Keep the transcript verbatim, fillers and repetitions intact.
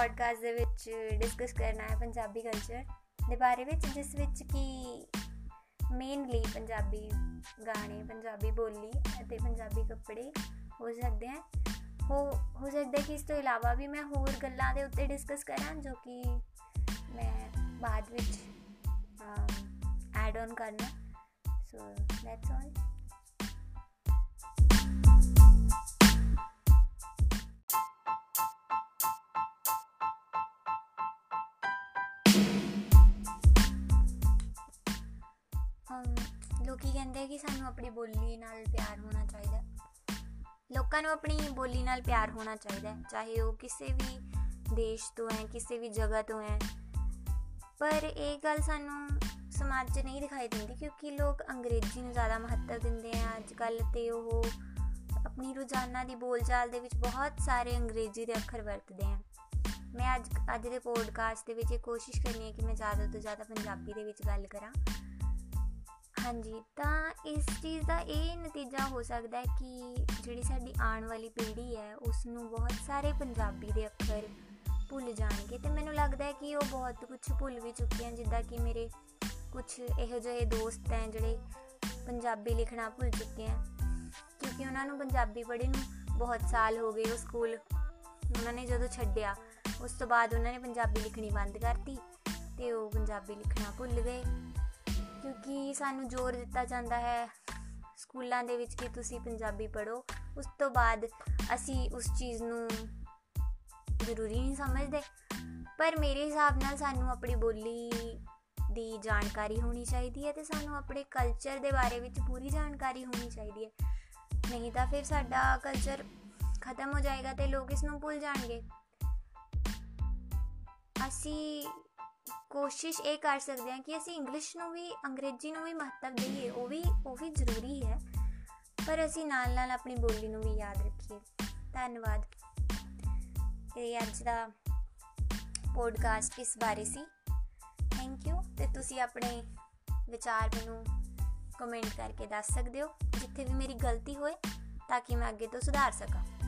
Podcast ਦੇ ਵਿੱਚ discuss ਕਰਨਾ ਹੈ ਪੰਜਾਬੀ ਕਲਚਰ ਦੇ ਬਾਰੇ ਵਿੱਚ, ਜਿਸ ਵਿੱਚ ਕਿ ਮੇਨਲੀ ਪੰਜਾਬੀ ਗਾਣੇ, ਪੰਜਾਬੀ ਬੋਲੀ ਅਤੇ ਪੰਜਾਬੀ ਕੱਪੜੇ ਹੋ ਸਕਦੇ ਹੈ। ਹੋ ਹੋ ਸਕਦਾ ਕਿ ਇਸ ਤੋਂ ਇਲਾਵਾ ਵੀ ਮੈਂ ਹੋਰ ਗੱਲਾਂ ਦੇ ਉੱਤੇ ਡਿਸਕਸ ਕਰਾਂ ਜੋ ਕਿ ਮੈਂ ਬਾਅਦ ਵਿੱਚ ਐਡ ਔਨ ਕਰਨਾ। So that's all. ਲੋਕੀ ਕਹਿੰਦੇ ਕਿ ਸਾਨੂੰ ਆਪਣੀ ਬੋਲੀ ਨਾਲ ਪਿਆਰ ਹੋਣਾ ਚਾਹੀਦਾ। ਲੋਕਾਂ ਨੂੰ ਆਪਣੀ ਬੋਲੀ ਨਾਲ ਪਿਆਰ ਹੋਣਾ ਚਾਹੀਦਾ, ਚਾਹੇ ਉਹ ਕਿਸੇ ਵੀ ਦੇਸ਼ ਤੋਂ ਹੈ, ਕਿਸੇ ਵੀ ਜਗ੍ਹਾ ਤੋਂ ਹੈ। ਪਰ ਇਹ ਗੱਲ ਸਾਨੂੰ ਸਮਾਜ 'ਚ ਨਹੀਂ ਦਿਖਾਈ ਦਿੰਦੀ, ਕਿਉਂਕਿ ਲੋਕ ਅੰਗਰੇਜ਼ੀ ਨੂੰ ਜ਼ਿਆਦਾ ਮਹੱਤਵ ਦਿੰਦੇ ਆ ਅੱਜ ਕੱਲ੍ਹ, ਅਤੇ ਉਹ ਆਪਣੀ ਰੋਜ਼ਾਨਾ ਦੀ ਬੋਲਚਾਲ ਦੇ ਵਿੱਚ ਬਹੁਤ ਸਾਰੇ ਅੰਗਰੇਜ਼ੀ ਦੇ ਅੱਖਰ ਵਰਤਦੇ ਆ। ਮੈਂ ਅੱਜ ਅੱਜ ਦੇ ਪੋਡਕਾਸਟ ਦੇ ਵਿੱਚ ਇਹ ਕੋਸ਼ਿਸ਼ ਕਰਨੀ ਹੈ ਕਿ ਮੈਂ ਜ਼ਿਆਦਾ ਤੋਂ ਜ਼ਿਆਦਾ ਪੰਜਾਬੀ ਦੇ ਵਿੱਚ ਗੱਲ ਕਰਾਂ। ਹਾਂਜੀ, ਤਾਂ ਇਸ ਚੀਜ਼ ਦਾ ਇਹ ਨਤੀਜਾ ਹੋ ਸਕਦਾ ਹੈ ਕਿ ਜਿਹੜੀ ਸਾਡੀ ਆਉਣ ਵਾਲੀ ਪੀੜ੍ਹੀ ਹੈ ਉਸ ਨੂੰ ਬਹੁਤ ਸਾਰੇ ਪੰਜਾਬੀ ਦੇ ਅੱਖਰ ਭੁੱਲ ਜਾਣਗੇ, ਅਤੇ ਮੈਨੂੰ ਲੱਗਦਾ ਹੈ ਕਿ ਉਹ ਬਹੁਤ ਕੁਝ ਭੁੱਲ ਵੀ ਚੁੱਕੇ ਹਨ। ਜਿੱਦਾਂ ਕਿ ਮੇਰੇ ਕੁਛ ਇਹੋ ਜਿਹੇ ਦੋਸਤ ਹੈ ਜਿਹੜੇ ਪੰਜਾਬੀ ਲਿਖਣਾ ਭੁੱਲ ਚੁੱਕੇ ਹੈ, ਕਿਉਂਕਿ ਉਹਨਾਂ ਨੂੰ ਪੰਜਾਬੀ ਪੜ੍ਹੇ ਨੂੰ ਬਹੁਤ ਸਾਲ ਹੋ ਗਏ। ਉਹ ਸਕੂਲ ਉਹਨਾਂ ਨੇ ਜਦੋਂ ਛੱਡਿਆ ਉਸ ਤੋਂ ਬਾਅਦ ਉਹਨਾਂ ਨੇ ਪੰਜਾਬੀ ਲਿਖਣੀ ਬੰਦ ਕਰਤੀ ਅਤੇ ਉਹ ਪੰਜਾਬੀ ਲਿਖਣਾ ਭੁੱਲ ਗਏ, ਕਿਉਂਕਿ ਸਾਨੂੰ ਜ਼ੋਰ ਦਿੱਤਾ ਜਾਂਦਾ ਹੈ ਸਕੂਲਾਂ ਦੇ ਵਿੱਚ ਕਿ ਤੁਸੀਂ ਪੰਜਾਬੀ ਪੜ੍ਹੋ। ਉਸ ਤੋਂ ਬਾਅਦ ਅਸੀਂ ਉਸ ਚੀਜ਼ ਨੂੰ ਜ਼ਰੂਰੀ ਨਹੀਂ ਸਮਝਦੇ, ਪਰ ਮੇਰੇ ਹਿਸਾਬ ਨਾਲ ਸਾਨੂੰ ਆਪਣੀ ਬੋਲੀ ਦੀ ਜਾਣਕਾਰੀ ਹੋਣੀ ਚਾਹੀਦੀ ਹੈ ਅਤੇ ਸਾਨੂੰ ਆਪਣੇ ਕਲਚਰ ਦੇ ਬਾਰੇ ਵਿੱਚ ਪੂਰੀ ਜਾਣਕਾਰੀ ਹੋਣੀ ਚਾਹੀਦੀ ਹੈ। ਨਹੀਂ ਤਾਂ ਫਿਰ ਸਾਡਾ ਕਲਚਰ ਖਤਮ ਹੋ ਜਾਏਗਾ ਅਤੇ ਲੋਕ ਇਸ ਨੂੰ ਭੁੱਲ ਜਾਣਗੇ। ਅਸੀਂ ਕੋਸ਼ਿਸ਼ ਇਹ ਕਰ ਸਕਦੇ ਹਾਂ ਕਿ ਅਸੀਂ ਇੰਗਲਿਸ਼ ਨੂੰ ਵੀ, ਅੰਗਰੇਜ਼ੀ ਨੂੰ ਵੀ ਮਹੱਤਵ ਦੇਈਏ, ਉਹ ਵੀ ਉਹ ਵੀ ਜ਼ਰੂਰੀ ਹੈ, ਪਰ ਅਸੀਂ ਨਾਲ ਨਾਲ ਆਪਣੀ ਬੋਲੀ ਨੂੰ ਵੀ ਯਾਦ ਰੱਖੀਏ। ਧੰਨਵਾਦ। ਇਹ ਅੱਜ ਦਾ ਪੋਡਕਾਸਟ ਇਸ ਬਾਰੇ ਸੀ। Thank you. ਅਤੇ ਤੁਸੀਂ ਆਪਣੇ ਵਿਚਾਰ ਮੈਨੂੰ ਕਮੈਂਟ ਕਰਕੇ ਦੱਸ ਸਕਦੇ ਹੋ ਜਿੱਥੇ ਵੀ ਮੇਰੀ ਗਲਤੀ ਹੋਏ, ਤਾਂ ਕਿ ਮੈਂ ਅੱਗੇ ਤੋਂ ਸੁਧਾਰ ਸਕਾਂ।